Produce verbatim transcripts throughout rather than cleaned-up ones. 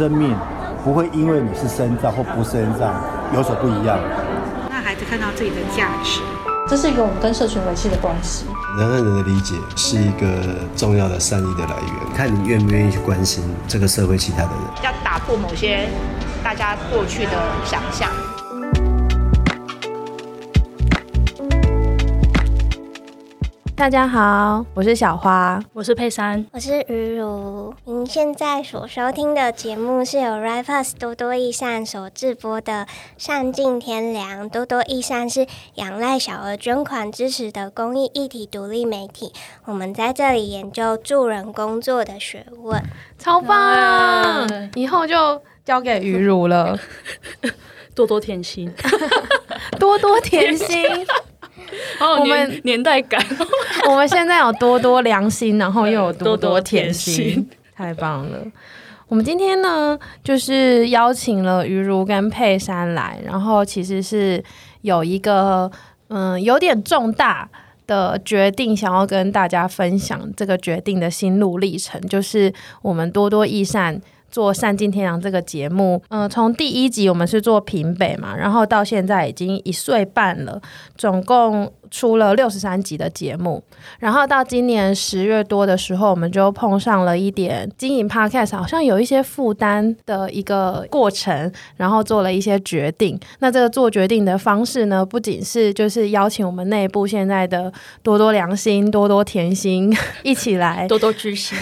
生命不会因为你是身障或不身障有所不一样，让孩子看到自己的价值。这是一个我们跟社群维系的关系。人和人的理解是一个重要的善意的来源，看你愿不愿意去关心这个社会其他的人，要打破某些大家过去的想象。大家好，我是小花，我是佩珊，我是于如。您现在所收听的节目是由 Right Plus 多多益善所制播的善尽天良。多多益善是仰赖小额捐款支持的公益议题独立媒体，我们在这里研究助人工作的学问。超棒，以后就交给于如了。多多甜心。多多甜心。好有 年, 我們年代感。我们现在有多多良心，然后又有多多甜 心, 多多甜心，太棒了。我们今天呢就是邀请了于如跟佩珊来，然后其实是有一个嗯有点重大的决定想要跟大家分享，这个决定的心路历程就是我们多多益善做善尽天良这个节目，嗯、呃，从第一集我们是做平北嘛，然后到现在已经一岁半了，总共出了六十三集的节目，然后到今年十月多的时候，我们就碰上了一点经营 podcast 好像有一些负担的一个过程，然后做了一些决定。那这个做决定的方式呢，不仅是就是邀请我们内部现在的多多良心、多多甜心一起来，多多知心。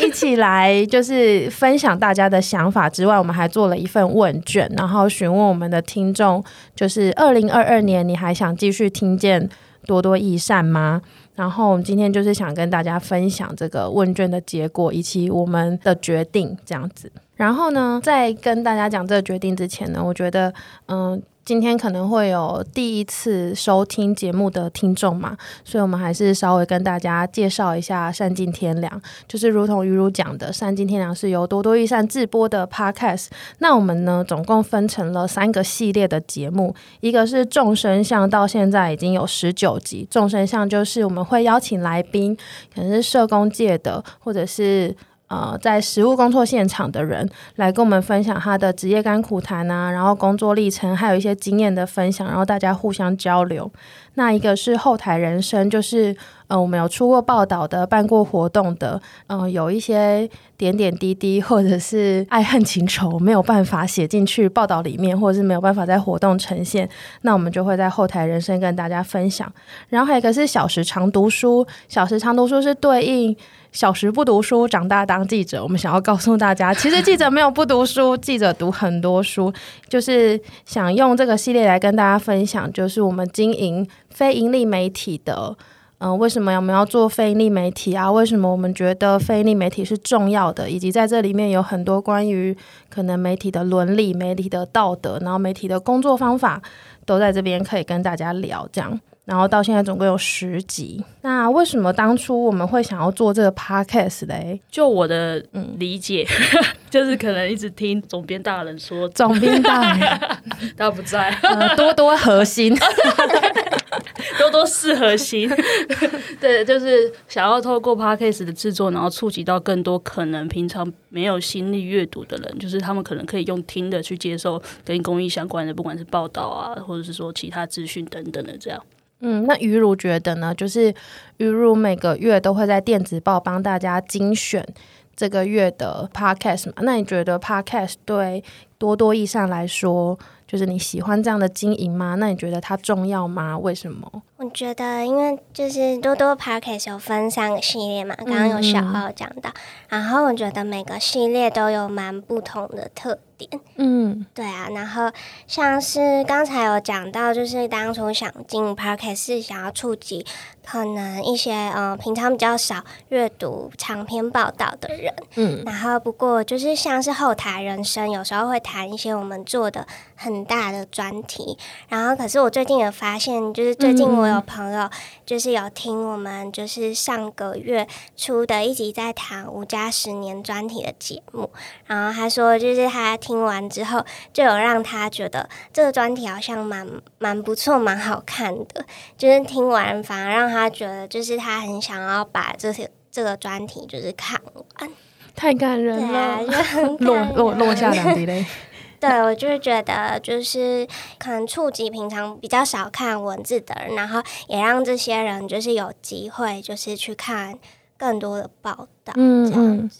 一起来就是分享大家的想法之外，我们还做了一份问卷，然后询问我们的听众，就是二零二二年你还想继续听见多多益善吗？然后我们今天就是想跟大家分享这个问卷的结果以及我们的决定这样子。然后呢，在跟大家讲这个决定之前呢，我觉得嗯、呃今天可能会有第一次收听节目的听众嘛，所以我们还是稍微跟大家介绍一下善尽天良。就是如同于如讲的，善尽天良是由多多益善制播的 Podcast。 那我们呢总共分成了三个系列的节目，一个是众生相，到现在已经有十九集。众生相就是我们会邀请来宾，可能是社工界的或者是呃，在实务工作现场的人来跟我们分享他的职业甘苦谈啊，然后工作历程，还有一些经验的分享，然后大家互相交流。那一个是后台人生，就是呃，我们有出过报道的，办过活动的，嗯、呃，有一些点点滴滴或者是爱恨情仇没有办法写进去报道里面，或者是没有办法在活动呈现，那我们就会在后台人生跟大家分享。然后还有一个是小时常读书，小时常读书是对应小时不读书长大当记者，我们想要告诉大家其实记者没有不读书，记者读很多书。就是想用这个系列来跟大家分享，就是我们经营非盈利媒体的嗯、呃，为什么我们要做非盈利媒体啊，为什么我们觉得非盈利媒体是重要的，以及在这里面有很多关于可能媒体的伦理、媒体的道德，然后媒体的工作方法都在这边可以跟大家聊这样。然后到现在总共有十集。那为什么当初我们会想要做这个 podcast 嘞？就我的理解，嗯、就是可能一直听总编大人说，总编大人他不在、呃，多多核心，多多是核心。对，就是想要透过 podcast 的制作，然后触及到更多可能平常没有心力阅读的人，就是他们可能可以用听的去接受跟公益相关的，不管是报道啊，或者是说其他资讯等等的这样。嗯，那于如觉得呢？就是于如每个月都会在电子报帮大家精选这个月的 podcast 嘛。那你觉得 podcast 对多多益善来说，就是你喜欢这样的经营吗？那你觉得它重要吗？为什么？我觉得因为就是多多 podcast 有分三个系列嘛，刚刚有小号讲到，嗯、然后我觉得每个系列都有蛮不同的特点。嗯，对啊，然后像是刚才有讲到，就是当初想进 podcast 是想要触及可能一些呃平常比较少阅读长篇报道的人。嗯，然后不过就是像是后台人生，有时候会谈一些我们做的很大的专题，然后可是我最近有发现，就是最近我。我有朋友就是有听我们就是上个月出的一集在谈无家十年专题的节目，然后他说就是他听完之后就有让他觉得这个专题好像蛮蛮不错蛮好看的，就是听完反而让他觉得就是他很想要把这些这个专题就是看完。太感人了，落落下两滴泪。对，我就觉得就是可能触及平常比较少看文字的人，然后也让这些人就是有机会就是去看更多的报道。嗯嗯，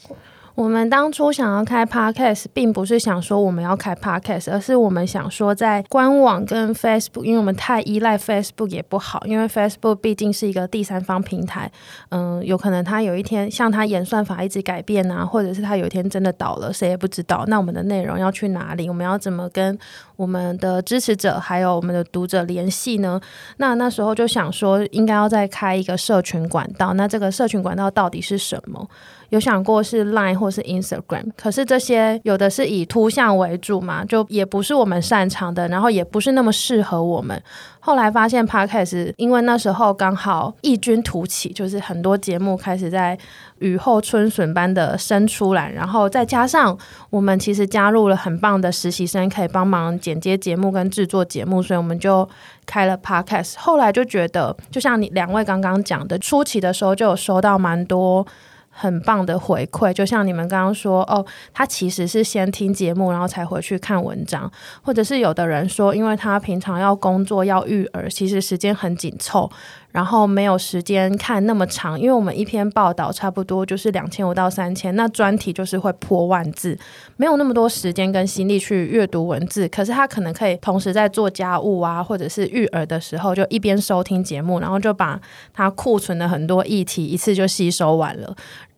我们当初想要开 podcast 并不是想说我们要开 podcast， 而是我们想说在官网跟 Facebook， 因为我们太依赖 Facebook 也不好，因为 Facebook 毕竟是一个第三方平台，嗯，有可能它有一天像它演算法一直改变啊，或者是它有一天真的倒了，谁也不知道。那我们的内容要去哪里，我们要怎么跟我们的支持者还有我们的读者联系呢？那那时候就想说应该要再开一个社群管道，那这个社群管道到底是什么？有想过是 Line 或是 Instagram， 可是这些有的是以图像为主嘛，就也不是我们擅长的，然后也不是那么适合我们。后来发现 Podcast， 因为那时候刚好异军突起，就是很多节目开始在雨后春笋般的生出来，然后再加上我们其实加入了很棒的实习生可以帮忙剪接节目跟制作节目，所以我们就开了 Podcast。 后来就觉得就像你两位刚刚讲的，初期的时候就有收到蛮多很棒的回馈，就像你们刚刚说哦，他其实是先听节目然后才回去看文章，或者是有的人说因为他平常要工作要育儿，其实时间很紧凑，然后没有时间看那么长，因为我们一篇报道差不多就是两千五到三千，那专题就是会破万字，没有那么多时间跟心力去阅读文字，可是他可能可以同时在做家务啊或者是育儿的时候就一边收听节目，然后就把他库存的很多议题一次就吸收完了。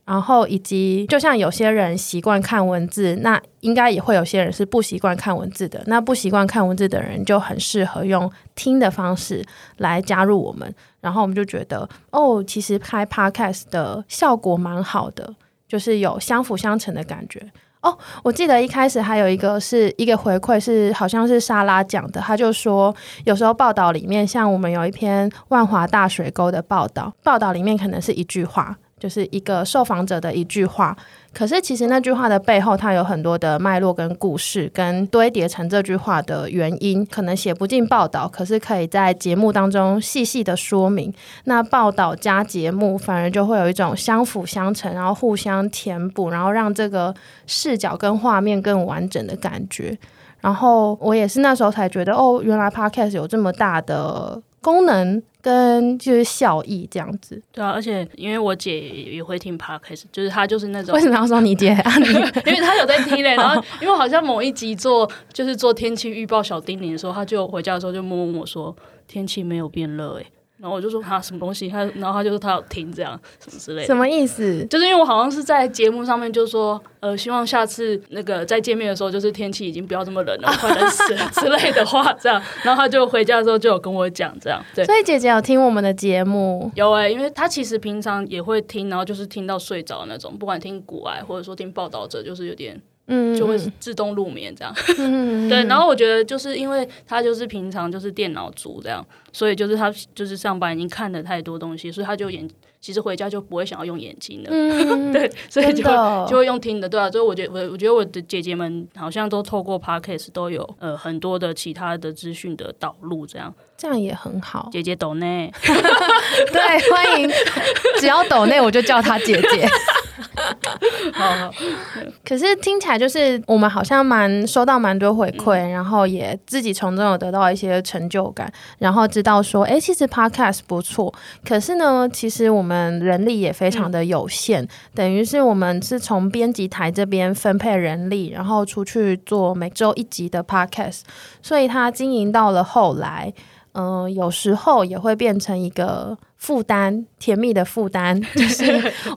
然后以及就像有些人习惯看文字，那应该也会有些人是不习惯看文字的，那不习惯看文字的人就很适合用听的方式来加入我们。然后我们就觉得哦，其实开 podcast 的效果蛮好的，就是有相辅相成的感觉。哦，我记得一开始还有一个是一个回馈是好像是莎拉讲的，她就说有时候报道里面，像我们有一篇万华大水沟的报道，报道里面可能是一句话，就是一个受访者的一句话，可是其实那句话的背后它有很多的脉络跟故事跟堆叠成这句话的原因，可能写不进报道，可是可以在节目当中细细的说明，那报道加节目反而就会有一种相辅相成，然后互相填补，然后让这个视角跟画面更完整的感觉。然后我也是那时候才觉得哦，原来 Podcast 有这么大的功能跟就是效益这样子。对啊，而且因为我姐也会听 podcast， 就是她就是那种，为什么要说你姐啊你因为她有在听嘞，然后因为好像某一集做就是做天气预报小叮咛的时候，她就回家的时候就摸摸我说天气没有变热耶，然后我就说她什么东西，她然后她就说她有听这样什么之类的。什么意思？就是因为我好像是在节目上面就说呃，希望下次那个再见面的时候，就是天气已经不要这么冷了，快冷死了之类的话，这样。然后他就回家的时候就有跟我讲这样。对，所以姐姐有听我们的节目？有哎、欸，因为她其实平常也会听，然后就是听到睡着那种，不管听股癌或者说听报道者，就是有点。嗯，就会自动入眠这样。嗯、对，然后我觉得就是因为他就是平常就是电脑族这样，所以就是他就是上班已经看了太多东西，所以他就眼其实回家就不会想要用眼睛了。嗯、对，所以就就会用听的，对啊。所以我觉得我我觉得我的姐姐们好像都透过 podcast 都有呃很多的其他的资讯的导入这样。这样也很好，姐姐抖内对，欢迎，只要抖内我就叫她姐姐好好，可是听起来就是我们好像蛮收到蛮多回馈、嗯、然后也自己从中有得到一些成就感，然后知道说哎，其实 podcast 不错，可是呢其实我们人力也非常的有限、嗯、等于是我们是从编辑台这边分配人力，然后出去做每周一集的 podcast， 所以它经营到了后来嗯、呃，有时候也会变成一个负担，甜蜜的负担，就是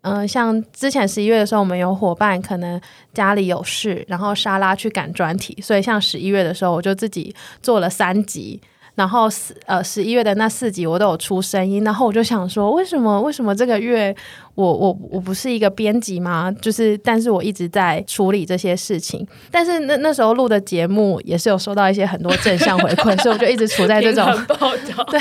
呃，像之前十一月的时候，我们有伙伴可能家里有事，然后莎拉去赶专题，所以像十一月的时候，我就自己做了三集。然后呃，十一月的那四集我都有出声音，然后我就想说为什么为什么这个月我我我不是一个编辑吗？就是但是我一直在处理这些事情，但是那那时候录的节目也是有收到一些很多正向回馈所以我就一直处在这种对，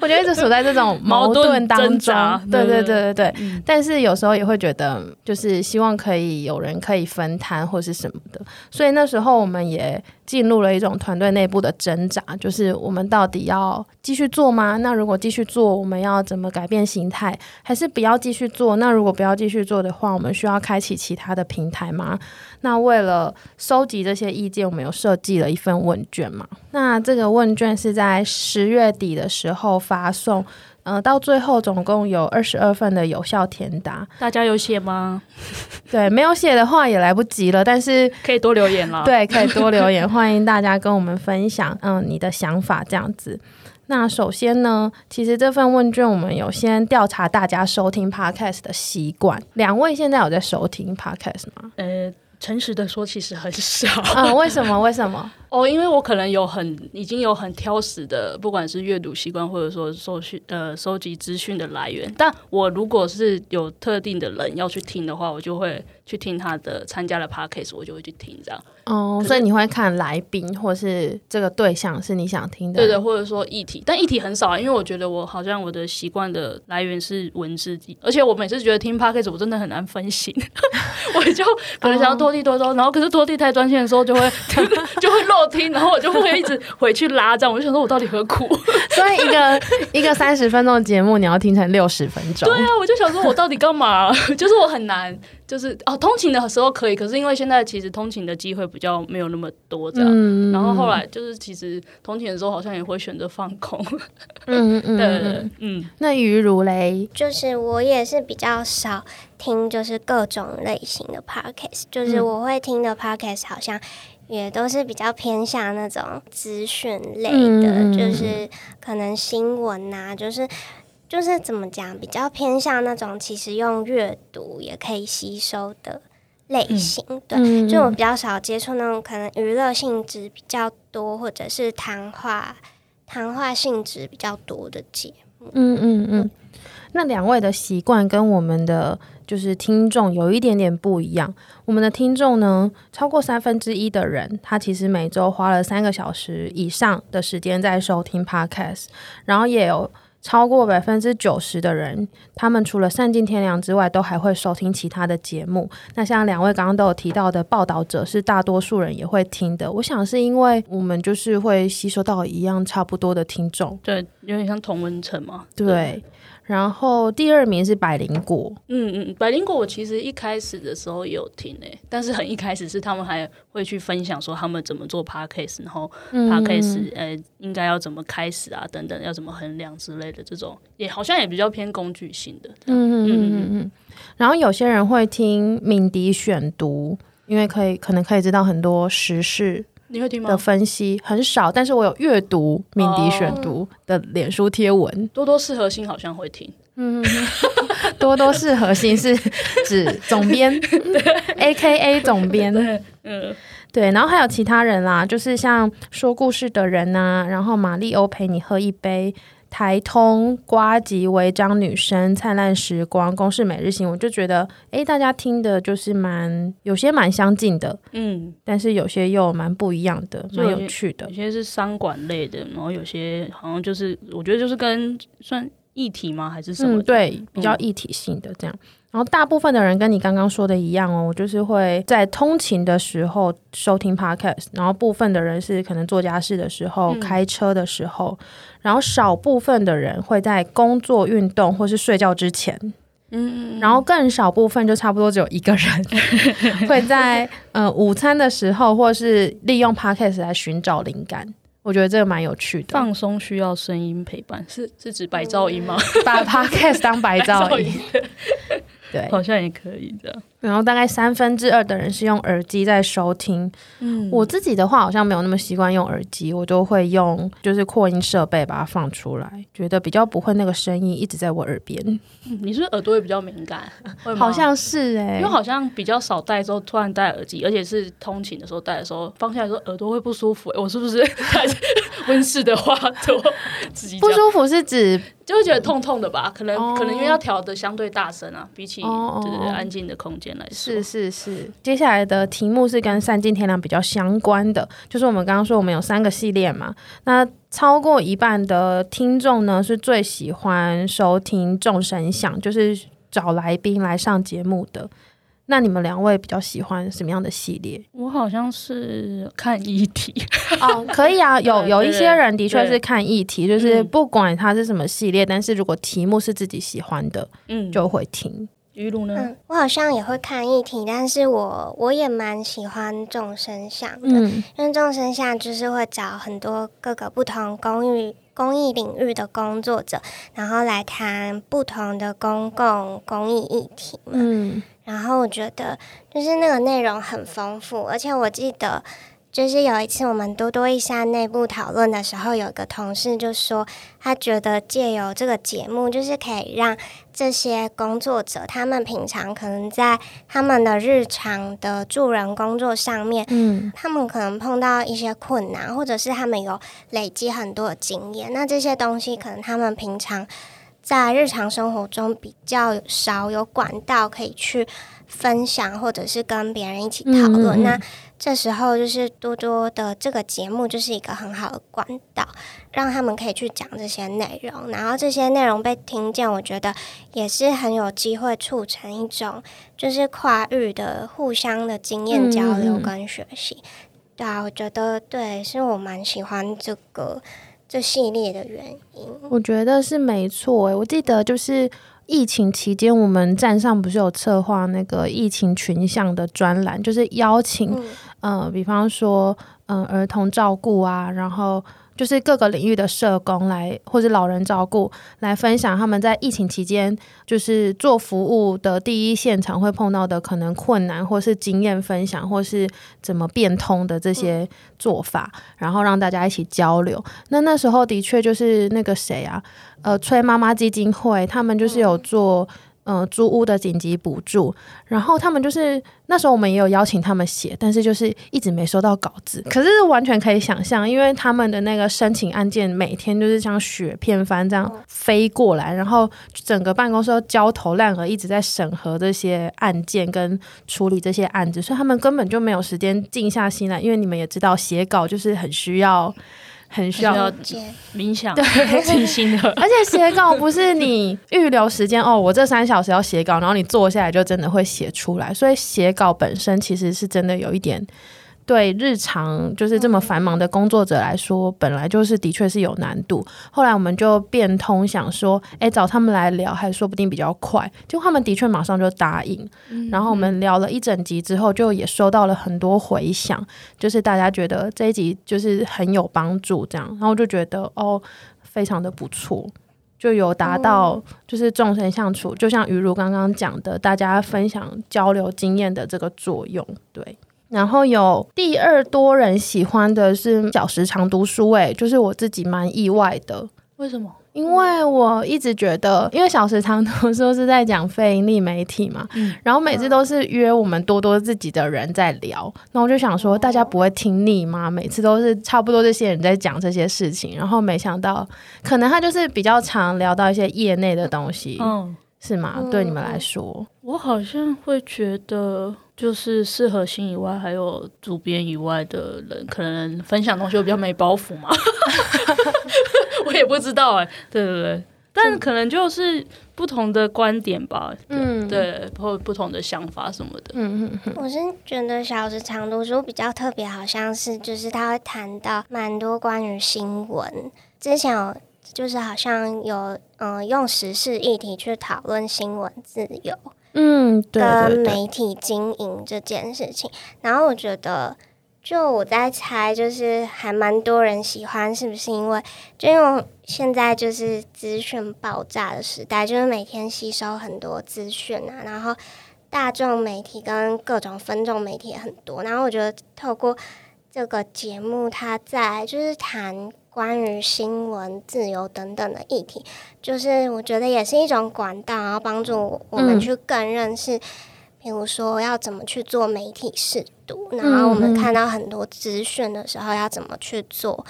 我就一直处在这种矛盾当中，对对对对对、嗯、但是有时候也会觉得就是希望可以有人可以分摊或是什么的，所以那时候我们也进入了一种团队内部的挣扎，就是我们到底要继续做吗？那如果继续做我们要怎么改变形态，还是不要继续做做，那如果不要继续做的话，我们需要开启其他的平台吗？那为了收集这些意见，我们有设计了一份问卷嘛。那这个问卷是在十月底的时候发送，呃，到最后总共有二十二份的有效填答。大家有写吗？对，没有写的话也来不及了，但是可以多留言啦。对，可以多留言，欢迎大家跟我们分享，嗯，你的想法这样子。那首先呢，其实这份问卷我们有先调查大家收听 podcast 的习惯。两位现在有在收听 podcast 吗？呃，诚实的说，其实很少。嗯，为什么？为什么？哦，因为我可能有很已经有很挑食的，不管是阅读习惯，或者说收呃收集资讯的来源。但我如果是有特定的人要去听的话，我就会去听他的参加的 podcast， 我就会去听这样。哦，所以你会看来宾或是这个对象是你想听的，对的，或者说议题，但议题很少啊，因为我觉得我好像我的习惯的来源是文字，而且我每次觉得听 podcast 我真的很难分心，我就可能想要拖地拖拖，然后可是拖地太专心的时候就会就会漏。然后我就会一直回去拉这样，我就想说我到底何苦所以一个一个三十分钟的节目你要听成六十分钟。对啊，我就想说我到底干嘛就是我很难，就是哦，通勤的时候可以，可是因为现在其实通勤的机会比较没有那么多这样、嗯、然后后来就是其实通勤的时候好像也会选择放空嗯嗯嗯嗯。那于如嘞？就是我也是比较少听就是各种类型的 podcast， 就是我会听的 podcast 好像也都是比较偏向那种资讯类的、嗯、就是可能新闻啊，就是就是怎么讲，比较偏向那种其实用阅读也可以吸收的类型、嗯、对、嗯、就我比较少接触那种可能娱乐性质比较多，或者是谈话谈话性质比较多的节目。嗯嗯嗯。那两位的习惯跟我们的就是听众有一点点不一样。我们的听众呢，超过三分之一的人他其实每周花了三个小时以上的时间在收听 podcast， 然后也有超过百分之九十的人他们除了散尽天良之外都还会收听其他的节目。那像两位刚刚都有提到的报道者是大多数人也会听的，我想是因为我们就是会吸收到一样差不多的听众，对，有点像同温层嘛。 对， 对。然后第二名是百灵果。嗯嗯，百灵果我其实一开始的时候也有听诶、欸，但是很一开始是他们还会去分享说他们怎么做 podcast， 然后 podcast、嗯呃、应该要怎么开始啊，等等要怎么衡量之类的，这种也好像也比较偏工具性的。嗯嗯嗯嗯。然后有些人会听敏迪选读，因为可以可能可以知道很多时事。你会听吗？的分析很少，但是我有阅读敏迪选读的脸书贴文、哦、多多适合心好像会听。嗯，多多适合心是指总编A K A 总编。对，嗯，对。然后还有其他人啦，就是像说故事的人啊，然后玛丽欧陪你喝一杯，台通、呱吉、违章女生、灿烂时光、公视每日新闻，就觉得哎，大家听的就是蛮有些蛮相近的，嗯，但是有些又蛮不一样的，蛮有趣的。有些是商管类的，然后有些好像就是我觉得就是跟算议题吗还是什么、嗯、对，比较议题性的这样、嗯、然后大部分的人跟你刚刚说的一样哦，就是会在通勤的时候收听 podcast， 然后部分的人是可能做家事的时候、嗯、开车的时候，然后少部分的人会在工作、运动或是睡觉之前。嗯，然后更少部分就差不多只有一个人会在、呃、午餐的时候，或是利用 podcast 来寻找灵感。我觉得这个蛮有趣的。放松需要声音陪伴，是是指白噪音吗？把 podcast 当白噪音，对，好像也可以的。然后大概三分之二的人是用耳机在收听。嗯，我自己的话好像没有那么习惯用耳机，我都会用就是扩音设备把它放出来，觉得比较不会那个声音一直在我耳边、嗯、你是不是耳朵也比较敏感？好像是耶、欸、因为好像比较少戴的时候突然戴耳机，而且是通勤的时候戴的时候放下来的时候耳朵会不舒服、欸、我是不是温室的花朵不舒服是指就会觉得痛痛的吧，可能、哦、可能因为要调的相对大声啊，比起、哦、对对对安静的空间来说。是是是。接下来的题目是跟散尽天良比较相关的，就是我们刚刚说我们有三个系列嘛，那超过一半的听众呢是最喜欢收听众声响，就是找来宾来上节目的。那你们两位比较喜欢什么样的系列？我好像是看议题哦，可以啊，有有一些人的确是看议题，就是不管它是什么系列、嗯、但是如果题目是自己喜欢的，嗯，就会听。于鲁呢、嗯、我好像也会看议题，但是我我也蛮喜欢众生相的、嗯、因为众生相就是会找很多各个不同公寓公益领域的工作者，然后来谈不同的公共公益议题嘛、嗯、然后我觉得就是那个内容很丰富，而且我记得就是有一次我们多多益善内部讨论的时候，有一个同事就说他觉得借由这个节目就是可以让这些工作者他们平常可能在他们的日常的助人工作上面、嗯、他们可能碰到一些困难，或者是他们有累积很多的经验，那这些东西可能他们平常在日常生活中比较少有管道可以去分享，或者是跟别人一起讨论、嗯嗯嗯、那这时候就是多多的这个节目就是一个很好的管道，让他们可以去讲这些内容，然后这些内容被听见，我觉得也是很有机会促成一种就是跨域的互相的经验交流跟学习、嗯、对啊，我觉得对，是我蛮喜欢这个这系列的原因。我觉得是没错、欸、我记得就是疫情期间我们站上不是有策划那个疫情群像的专栏，就是邀请、嗯、呃，比方说、呃、儿童照顾啊，然后就是各个领域的社工来，或是老人照顾来分享他们在疫情期间就是做服务的第一现场会碰到的可能困难，或是经验分享，或是怎么变通的这些做法、嗯、然后让大家一起交流。那那时候的确就是那个谁啊呃，崔妈妈基金会他们就是有做、嗯、呃租屋的紧急补助，然后他们就是那时候我们也有邀请他们写，但是就是一直没收到稿子，可是完全可以想象，因为他们的那个申请案件每天就是像雪片般这样飞过来，然后整个办公室都焦头烂额一直在审核这些案件跟处理这些案子，所以他们根本就没有时间静下心来，因为你们也知道写稿就是很需要很需要冥想，对，静心的。而且写稿不是你预留时间哦，我这三小时要写稿，然后你坐下来就真的会写出来，所以写稿本身其实是真的有一点对日常就是这么繁忙的工作者来说，本来就是的确是有难度。后来我们就变通想说，哎，找他们来聊，还说不定比较快。结果他们的确马上就答应，嗯嗯，然后我们聊了一整集之后，就也收到了很多回响，就是大家觉得这一集就是很有帮助，这样，然后就觉得哦，非常的不错。就有达到就是众生相处、嗯、就像于如刚刚讲的，大家分享交流经验的这个作用，对。然后有第二多人喜欢的是小时长读书，欸，就是我自己蛮意外的。为什么？因为我一直觉得，因为小时长读书是在讲非盈利媒体嘛，嗯，然后每次都是约我们多多自己的人在聊，那我就想说大家不会听腻吗？每次都是差不多这些人在讲这些事情，然后没想到可能他就是比较常聊到一些业内的东西，嗯，是吗？嗯，对你们来说，我好像会觉得就是适合心以外还有主编以外的人可能分享东西比较没包袱嘛我也不知道哎、欸，对对对，但可能就是不同的观点吧，嗯，对，或不同的想法什么的。嗯嗯嗯，我是觉得小时长读书比较特别，好像是就是他会谈到蛮多关于新闻，之前有就是好像有嗯、呃、用时事议题去讨论新闻自由，嗯，对对对，跟媒体经营这件事情，然后我觉得就我在猜就是还蛮多人喜欢，是不是因为就因为现在就是资讯爆炸的时代，就是每天吸收很多资讯啊，然后大众媒体跟各种分众媒体也很多，然后我觉得透过这个节目它在就是谈关于新闻自由等等的议题，就是我觉得也是一种管道，然后帮助我们去更认识，比如说要怎么去做媒体识读，然后我们看到很多资讯的时候要怎么去做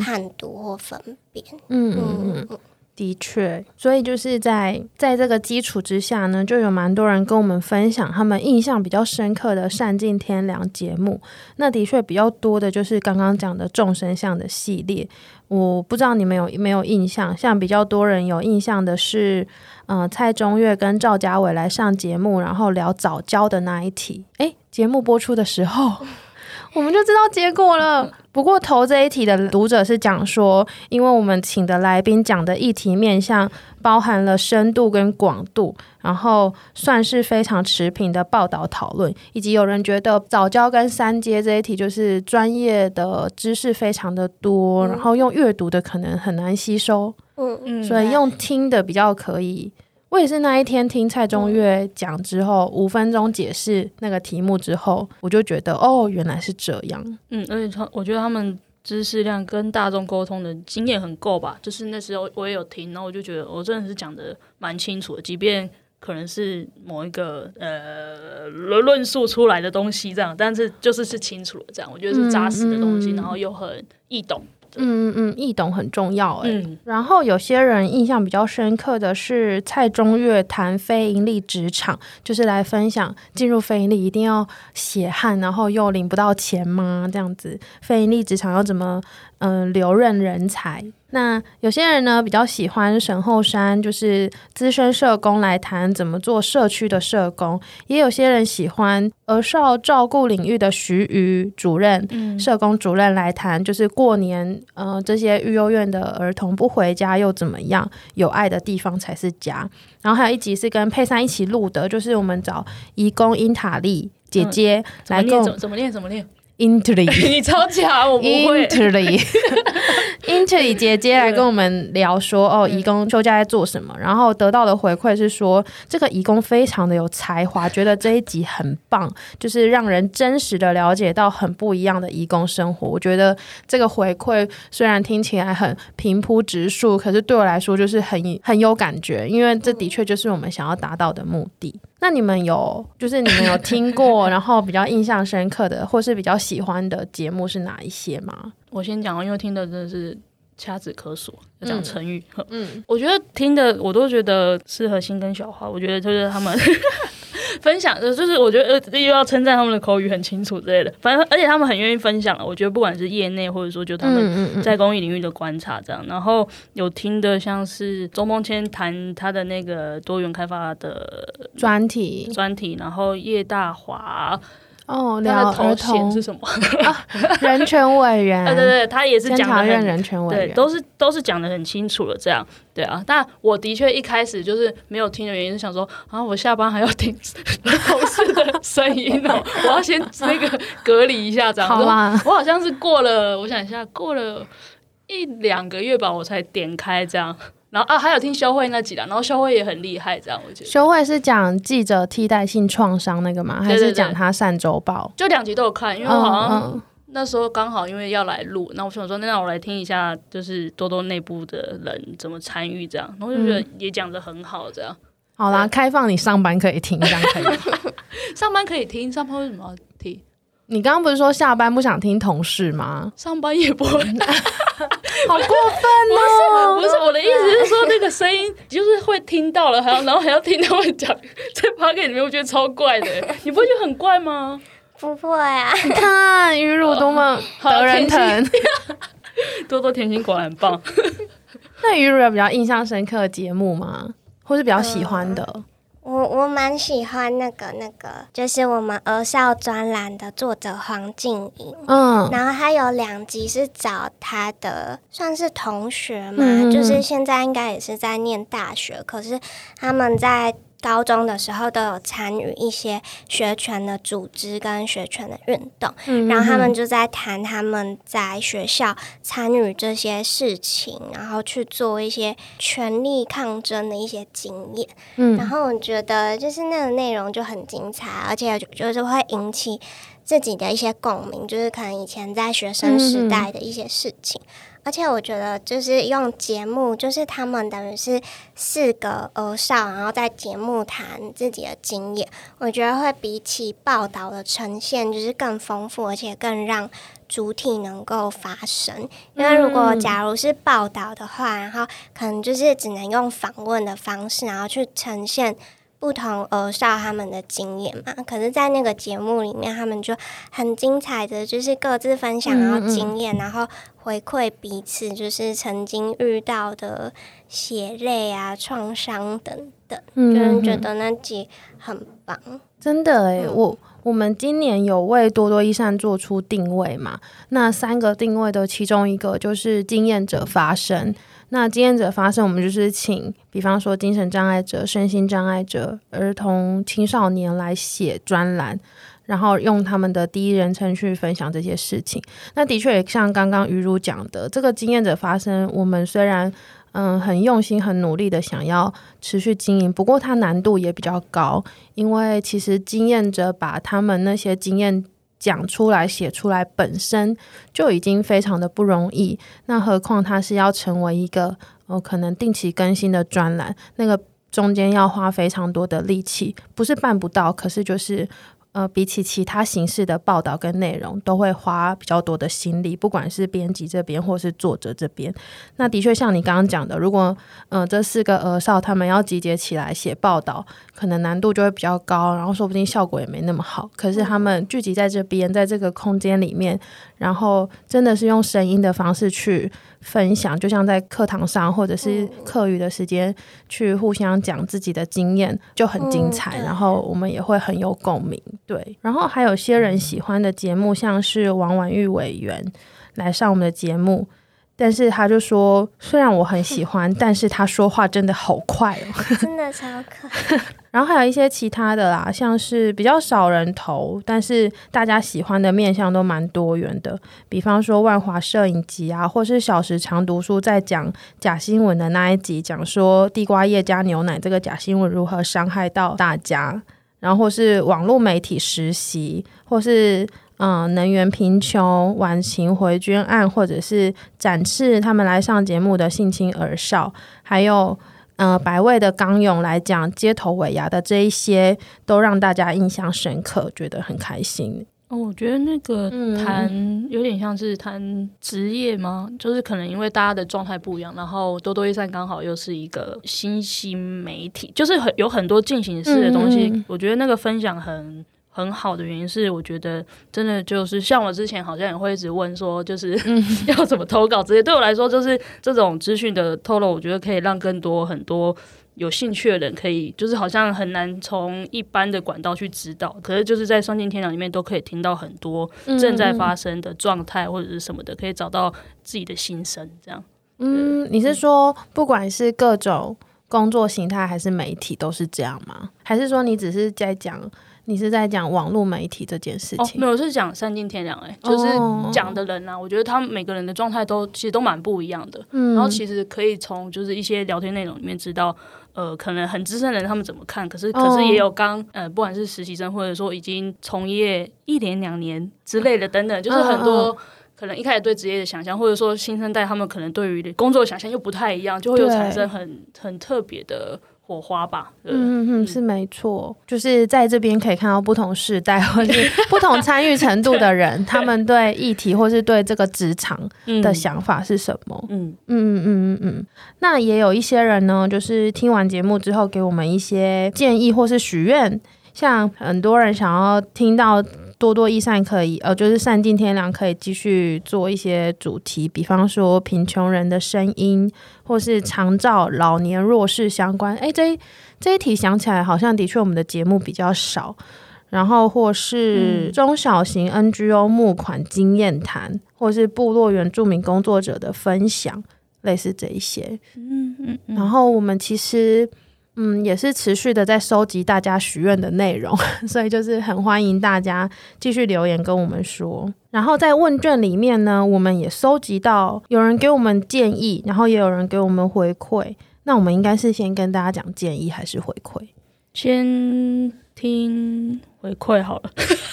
判读或分辨。嗯嗯嗯，的确，所以就是在在这个基础之下呢，就有蛮多人跟我们分享他们印象比较深刻的善尽天良节目。那的确比较多的就是刚刚讲的众生相的系列，我不知道你们有没有印象，像比较多人有印象的是呃，蔡中岳跟赵家伟来上节目，然后聊早教的那一题，诶，节目播出的时候我们就知道结果了。不过投这一题的读者是讲说，因为我们请的来宾讲的议题面向包含了深度跟广度，然后算是非常持平的报道讨论，以及有人觉得藻礁跟三接这一题就是专业的知识非常的多、嗯、然后用阅读的可能很难吸收、嗯嗯、所以用听的比较可以。我也是那一天听蔡中岳讲之后，五、嗯、分钟解释那个题目之后，我就觉得哦，原来是这样。嗯，而且我觉得他们知识量跟大众沟通的经验很够吧，就是那时候我也有听，然后我就觉得我、哦、真的是讲的蛮清楚的，即便可能是某一个呃论述出来的东西这样，但是就是是清楚的这样，我觉得是扎实的东西，嗯、然后又很易懂。嗯嗯，易懂很重要哎、欸嗯。然后有些人印象比较深刻的是蔡中岳谈非营利职场，就是来分享进入非营利一定要血汗，然后又领不到钱吗？这样子，非营利职场要怎么嗯、呃、留任人才？那有些人呢比较喜欢沈后山，就是资深社工来谈怎么做社区的社工，也有些人喜欢儿少照顾领域的徐瑜主任、嗯、社工主任来谈就是过年、呃、这些育幼院的儿童不回家又怎么样，有爱的地方才是家。然后还有一集是跟佩珊一起录的，就是我们找移工Interly姐姐来跟、嗯、怎么念怎么念Interly 你超强，我不会 Interly Interly 姐姐来跟我们聊说哦，移工休假在做什么，然后得到的回馈是说这个移工非常的有才华，觉得这一集很棒，就是让人真实的了解到很不一样的移工生活。我觉得这个回馈虽然听起来很平铺直述，可是对我来说就是很很有感觉，因为这的确就是我们想要达到的目的。那你们有就是你们有听过然后比较印象深刻的或是比较喜欢的节目是哪一些吗？我先讲，因为听的真的是掐指可数，就讲成语、嗯嗯、我觉得听的我都觉得适合新跟小花，我觉得就是他们分享，就是我觉得又要称赞他们的口语很清楚之类的，反正而且他们很愿意分享，我觉得不管是业内或者说就他们在公益领域的观察这样。然后有听的像是周梦谦谈他的那个多元开发的专题专题然后叶大华哦，聊儿童是什么、啊、人权委员、啊、对对对，他也是讲的很人权委员，对，都是都是讲的很清楚了这样。对啊，但我的确一开始就是没有听的原因是想说啊，我下班还要听同事的声音哦，我要先那个隔离一下这样。好吧，我好像是过了，我想一下，过了一两个月吧，我才点开这样。然后啊，还有听修慧那集啦，然后修慧也很厉害，这样我觉得。修慧是讲记者替代性创伤那个吗？还是讲他善周报？就两集都有看，因为我好像、嗯嗯、那时候刚好因为要来录，那我想说，那让我来听一下，就是多多内部的人怎么参与这样，然后就觉得也讲得很好这样。嗯、好啦，开放你上班可以听，这样可以吗？上班可以听，上班为什么要听？你刚刚不是说下班不想听同事吗？上班也不会好过分哦。不是, 不是我的意思是说那个声音就是会听到了，还要然后还要听他们讲在 Podcast 里面，我觉得超怪的。你不会觉得很怪吗？不会啊，你看鱼乳多么得人疼。多多甜心果然很棒。那鱼乳有比较印象深刻的节目吗？或是比较喜欢的？嗯，我我蛮喜欢那个那个，就是我们儿少专栏的作者黄静莹，嗯，然后他有两集是找他的算是同学嘛，嗯、就是现在应该也是在念大学，可是他们在高中的时候都有参与一些学权的组织跟学权的运动，嗯、然后他们就在谈他们在学校参与这些事情，然后去做一些权力抗争的一些经验，嗯、然后我觉得就是那个内容就很精彩，而且就是会引起自己的一些共鸣，就是可能以前在学生时代的一些事情，嗯而且我觉得就是用节目，就是他们等于是四个儿少，然后在节目谈自己的经验，我觉得会比起报道的呈现就是更丰富，而且更让主体能够发声。因为如果假如是报道的话，然后可能就是只能用访问的方式，然后去呈现不同儿少他们的经验嘛，可是在那个节目里面他们就很精彩的就是各自分享然后经验，嗯嗯然后回馈彼此就是曾经遇到的血泪啊创伤等等，嗯嗯就觉得那集很棒，真的耶。嗯、我我们今年有为多多益善做出定位嘛，那三个定位的其中一个就是经验者发声。那经验者发声，我们就是请比方说精神障碍者、身心障碍者、儿童青少年来写专栏，然后用他们的第一人称去分享这些事情。那的确也像刚刚于如讲的，这个经验者发声我们虽然嗯，很用心很努力的想要持续经营，不过它难度也比较高，因为其实经验者把他们那些经验讲出来写出来本身就已经非常的不容易，那何况它是要成为一个、呃、可能定期更新的专栏，那个中间要花非常多的力气，不是办不到，可是就是呃，比起其他形式的报道跟内容都会花比较多的心力，不管是编辑这边或是作者这边。那的确像你刚刚讲的，如果、呃、这四个儿少他们要集结起来写报道，可能难度就会比较高，然后说不定效果也没那么好，可是他们聚集在这边，在这个空间里面，然后真的是用声音的方式去分享，就像在课堂上或者是课余的时间去互相讲自己的经验，就很精彩，然后我们也会很有共鸣。对，然后还有些人喜欢的节目，像是王婉玉委员来上我们的节目，但是他就说虽然我很喜欢但是他说话真的好快哦，真的超快。然后还有一些其他的啦，像是比较少人投，但是大家喜欢的面向都蛮多元的，比方说万华摄影集啊，或是小时长读书在讲假新闻的那一集，讲说地瓜叶加牛奶这个假新闻如何伤害到大家，然后或是网络媒体实习，或是嗯，能源贫穷、晚晴回捐案，或者是展翅他们来上节目的性侵儿少，还有呃百味的刚勇来讲街头尾牙的这一些，都让大家印象深刻，觉得很开心。哦，我觉得那个谈、嗯、有点像是谈职业吗？就是可能因为大家的状态不一样，然后多多益善刚好又是一个新兴媒体，就是很有很多进行式的东西、嗯、我觉得那个分享很很好的原因是，我觉得真的就是像我之前好像也会一直问说就是要怎么投稿之类，对我来说就是这种资讯的透露，我觉得可以让更多很多有兴趣的人可以，就是好像很难从一般的管道去知道，可是就是在双进天堂里面都可以听到很多正在发生的状态或者是什么的，可以找到自己的心声这样。嗯，你是说不管是各种工作形态还是媒体都是这样吗？还是说你只是在讲你是在讲网络媒体这件事情？哦，没有，是讲善尽天良、欸、就是讲的人啊、哦、我觉得他们每个人的状态都其实都蛮不一样的、嗯、然后其实可以从就是一些聊天内容里面知道呃，可能很资深的人他们怎么看，可是可是也有刚、oh. 呃，不管是实习生或者说已经从业一年两年之类的等等，就是很多可能一开始对职业的想象，或者说新生代他们可能对于工作的想象又不太一样，就会有产生很很特别的火花吧。嗯嗯，是没错，就是在这边可以看到不同世代或是不同参与程度的人他们对议题或是对这个职场的想法是什么。嗯嗯嗯嗯嗯。那也有一些人呢，就是听完节目之后给我们一些建议或是许愿，像很多人想要听到多多益善可以呃，就是善尽天良可以继续做一些主题，比方说贫穷人的声音，或是长照老年弱势相关。哎，这这一题想起来好像的确我们的节目比较少，然后或是中小型 N G O 募款经验谈，或是部落原住民工作者的分享，类似这一些。嗯嗯嗯。然后我们其实嗯，也是持续的在收集大家许愿的内容，所以就是很欢迎大家继续留言跟我们说。然后在问卷里面呢，我们也收集到有人给我们建议，然后也有人给我们回馈。那我们应该是先跟大家讲建议还是回馈？先听回馈好了。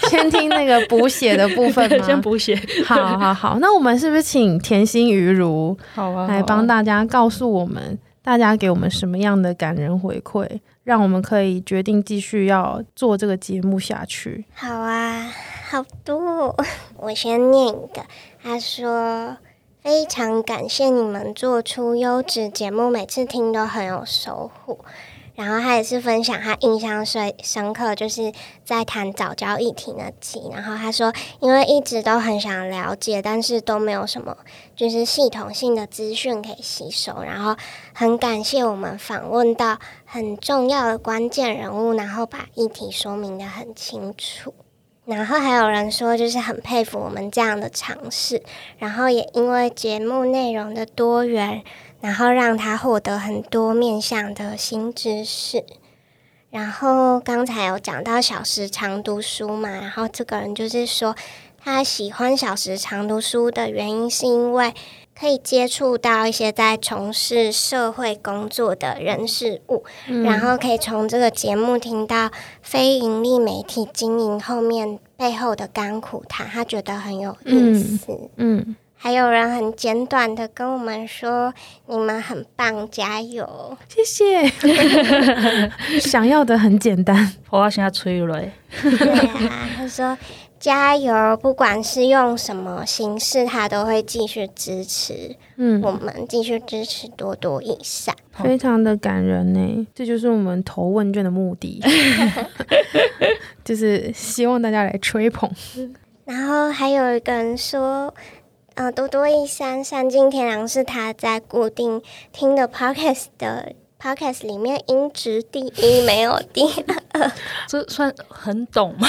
先听那个补写的部分吗？先补写。好好好，那我们是不是请甜心于如好啊，来帮大家告诉我们大家给我们什么样的感人回馈，让我们可以决定继续要做这个节目下去？好啊，好多哦。我先念一个，他说非常感谢你们做出优质节目，每次听都很有收获。然后他也是分享他印象最深刻就是在谈早教议题那集，然后他说因为一直都很想了解，但是都没有什么就是系统性的资讯可以吸收，然后很感谢我们访问到很重要的关键人物，然后把议题说明得很清楚。然后还有人说就是很佩服我们这样的尝试，然后也因为节目内容的多元，然后让他获得很多面向的新知识。然后刚才有讲到小时长读书嘛，然后这个人就是说他喜欢小时长读书的原因是因为可以接触到一些在从事社会工作的人事物、嗯、然后可以从这个节目听到非盈利媒体经营后面背后的甘苦谈，他觉得很有意思。 嗯, 嗯还有人很简短的跟我们说你们很棒，加油，谢谢想要的很简单，我现在吹了对啊，他说加油，不管是用什么形式他都会继续支持、嗯、我们继续支持多多益善，非常的感人耶，这就是我们投问卷的目的就是希望大家来吹捧、嗯、然后还有一个人说呃，多多益善，善尽天良是他在固定听的 podcast 的 podcast 里面音质第一，没有第二。这算很懂吗？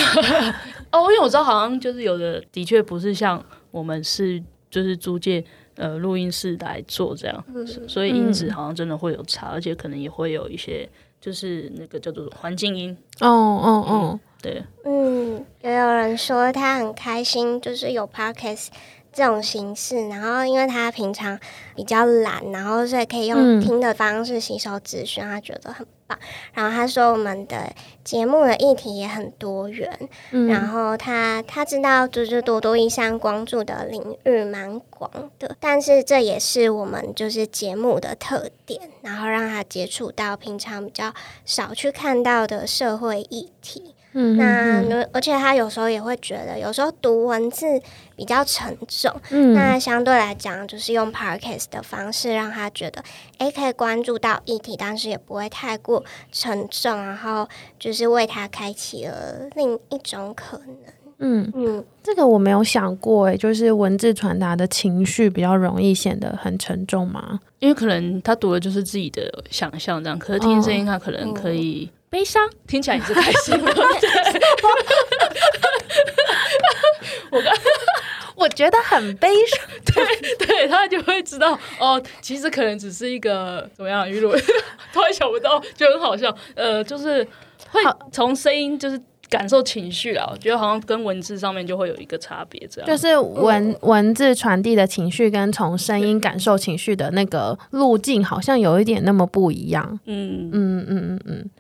哦，因为我知道好像就是有的的确不是像我们是就是租借呃录音室来做这样，嗯、所以音质好像真的会有差、嗯，而且可能也会有一些就是那个叫做环境音。哦哦哦，对，嗯，也有人说他很开心，就是有 podcast。这种形式，然后因为他平常比较懒，然后所以可以用听的方式吸收资讯、嗯、他觉得很棒。然后他说我们的节目的议题也很多元、嗯、然后他他知道就是多多益善关注的领域蛮广的，但是这也是我们就是节目的特点，然后让他接触到平常比较少去看到的社会议题。那而且他有时候也会觉得有时候读文字比较沉重、嗯、那相对来讲就是用 podcast 的方式让他觉得诶可以关注到议题，但是也不会太过沉重，然后就是为他开启了另一种可能。嗯嗯，这个我没有想过耶，就是文字传达的情绪比较容易显得很沉重嘛，因为可能他读的就是自己的想象这样，可是听声音他可能可以、哦嗯悲伤听起来也是开心的我, 我觉得很悲伤对对，他就会知道哦，其实可能只是一个怎么样娱乐突然想不到就很好笑，呃，就是会从声音就是感受情绪啦，我觉得好像跟文字上面就会有一个差别，这样就是文文字传递的情绪跟从声音感受情绪的那个路径好像有一点那么不一样。嗯嗯嗯嗯嗯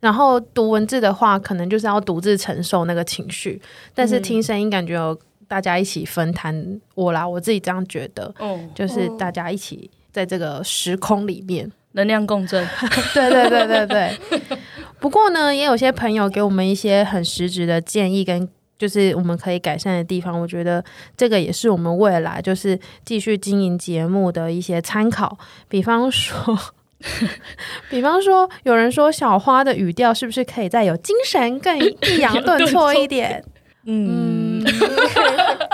然后读文字的话可能就是要独自承受那个情绪，但是听声音感觉有大家一起分摊，我啦我自己这样觉得、哦、就是大家一起在这个时空里面能量共振对对对对对不过呢也有些朋友给我们一些很实质的建议跟就是我们可以改善的地方，我觉得这个也是我们未来就是继续经营节目的一些参考。比方说比方说有人说小花的语调是不是可以再有精神更抑扬顿挫一点嗯，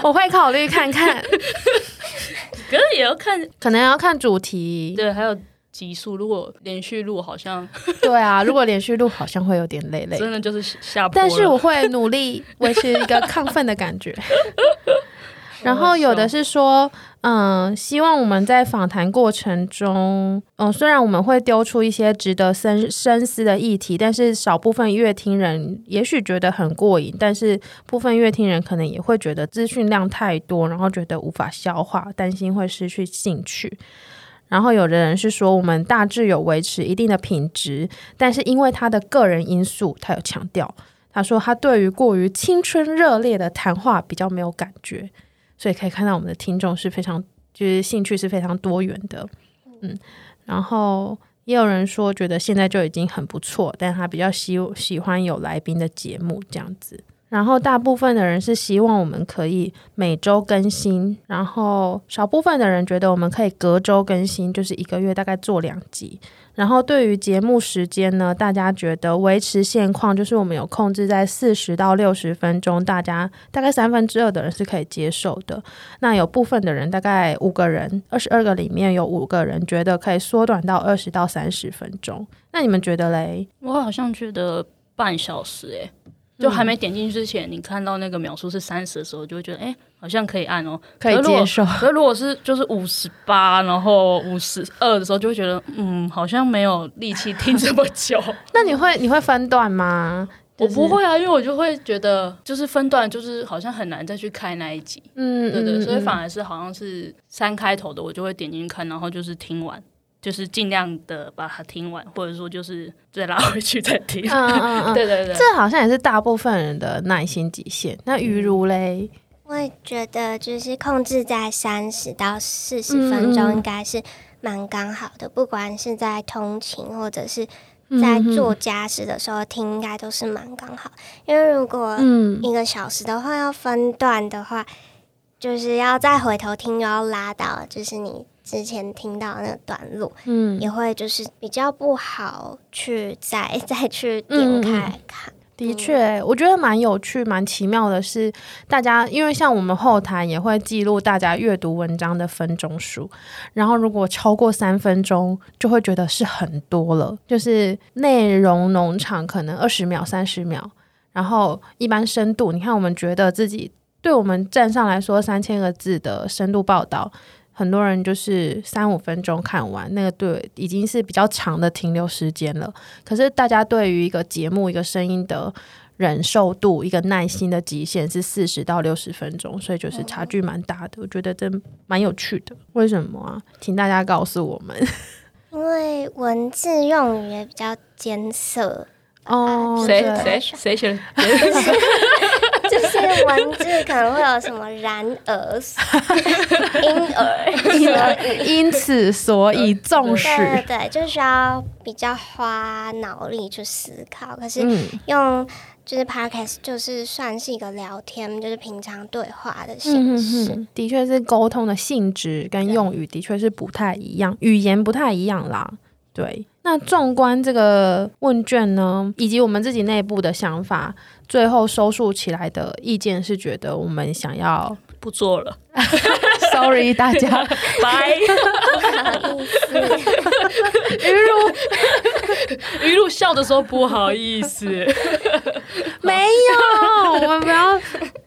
我会考虑看看可是也要看，可能要看主题，对，还有集数，如果连续录好像对啊，如果连续录好像会有点累累真的就是下播了，但是我会努力维持一个亢奋的感觉然后有的是说嗯，希望我们在访谈过程中嗯，虽然我们会丢出一些值得深深思的议题，但是少部分乐听人也许觉得很过瘾，但是部分乐听人可能也会觉得资讯量太多，然后觉得无法消化，担心会失去兴趣。然后有的人是说我们大致有维持一定的品质，但是因为他的个人因素，他有强调他说他对于过于青春热烈的谈话比较没有感觉，所以可以看到我们的听众是非常就是兴趣是非常多元的。嗯，然后也有人说觉得现在就已经很不错，但他比较喜喜欢有来宾的节目这样子。然后大部分的人是希望我们可以每周更新，然后少部分的人觉得我们可以隔周更新，就是一个月大概做两集。然后对于节目时间呢，大家觉得维持现况，就是我们有控制在四十到六十分钟，大家大概三分之二的人是可以接受的。那有部分的人大概五个人，二十二个里面有五个人觉得可以缩短到二十到三十分钟。那你们觉得嘞？我好像觉得半小时耶、欸就还没点进去之前、嗯、你看到那个秒数是三十的时候就会觉得哎、欸，好像可以按哦，可以接受。可是如果是就是五十八然后五十二的时候就会觉得嗯，好像没有力气听这么久。那你会你会分段吗？就是、我不会啊，因为我就会觉得就是分段就是好像很难再去开那一集，嗯，对对、嗯、所以反而是好像是三开头的我就会点进去看，然后就是听完，就是尽量的把它听完，或者说就是再拉回去再听、嗯嗯嗯、对对对，这好像也是大部分人的耐心极限。那于如嘞？我也觉得就是控制在三十到四十分钟应该是蛮刚好的、嗯、不管是在通勤或者是在做家事的时候听应该都是蛮刚好，因为如果一个小时的话要分段的话、嗯、就是要再回头听又要拉到就是你之前听到那段落、嗯、也会就是比较不好去再再去点开看、嗯、的确我觉得蛮有趣蛮奇妙的是大家，因为像我们后台也会记录大家阅读文章的分钟数，然后如果超过三分钟就会觉得是很多了，就是内容农场可能二十秒三十秒，然后一般深度你看我们觉得自己对我们站上来说三千个字的深度报道很多人就是三五分钟看完，那个对已经是比较长的停留时间了，可是大家对于一个节目一个声音的忍受度一个耐心的极限是四十到六十分钟，所以就是差距蛮大的，我觉得真蛮有趣的。为什么啊？请大家告诉我们。因为文字用语也比较艰涩哦，谁谁谁选就是文字可能会有什么然而因而因此所以纵使，对对对，就需要比较花脑力去思考，可是用就是 podcast 就是算是一个聊天就是平常对话的形式、嗯、哼哼的确是沟通的性质跟用语的确是不太一样，语言不太一样啦。对，那纵观这个问卷呢以及我们自己内部的想法，最后收束起来的意见是觉得我们想要不做了sorry 大家拜于露于露笑的时候不好意思没有我们不要，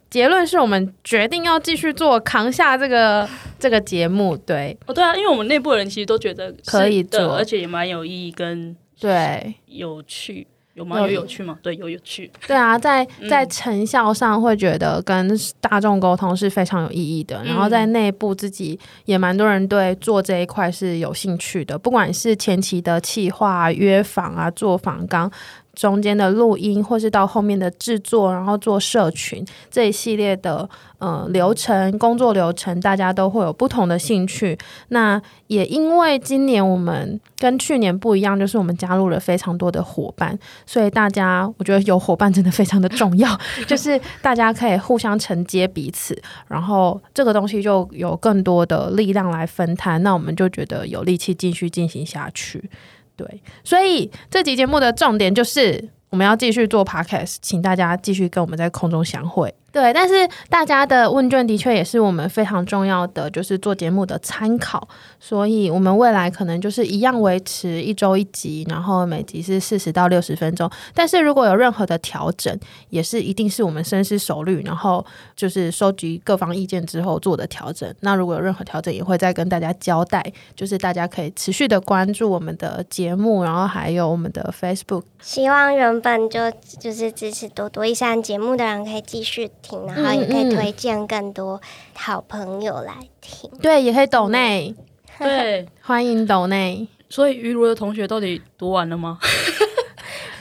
结论是我们决定要继续做，扛下这个这个节目。对哦，对啊，因为我们内部的人其实都觉得可以做，而且也蛮有意义跟对有趣，有蛮有有趣吗？对，有有趣。对啊，在在成效上会觉得跟大众沟通是非常有意义的、嗯、然后在内部自己也蛮多人对做这一块是有兴趣的，不管是前期的企划、啊、约访啊、做访纲，中间的录音，或是到后面的制作，然后做社群这一系列的、呃、流程工作流程，大家都会有不同的兴趣。那也因为今年我们跟去年不一样，就是我们加入了非常多的伙伴，所以大家我觉得有伙伴真的非常的重要就是大家可以互相承接彼此，然后这个东西就有更多的力量来分摊，那我们就觉得有力气继续进行下去。对，所以这集节目的重点就是我们要继续做 podcast， 请大家继续跟我们在空中相会。对，但是大家的问卷的确也是我们非常重要的就是做节目的参考，所以我们未来可能就是一样维持一周一集，然后每集是四十到六十分钟，但是如果有任何的调整也是一定是我们深思熟虑，然后就是收集各方意见之后做的调整。那如果有任何调整也会再跟大家交代，就是大家可以持续的关注我们的节目，然后还有我们的 Facebook。 希望原本就就是支持多多益善节目的人可以继续，然后也可以推荐更多好朋友来听、嗯嗯、对，也可以抖内，对欢迎抖内。所以于如的同学到底读完了吗？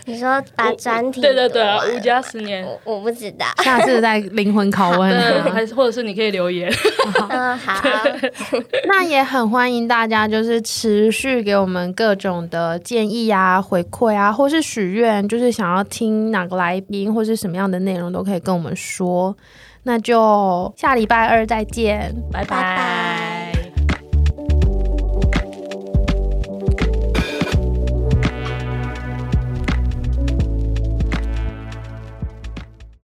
你说把专题，对对对啊，五加十年 我, 我不知道，下次再灵魂拷问对，还是或者是你可以留言嗯，好那也很欢迎大家就是持续给我们各种的建议啊、回馈啊，或是许愿，就是想要听哪个来宾或是什么样的内容都可以跟我们说。那就下礼拜二再见，拜拜。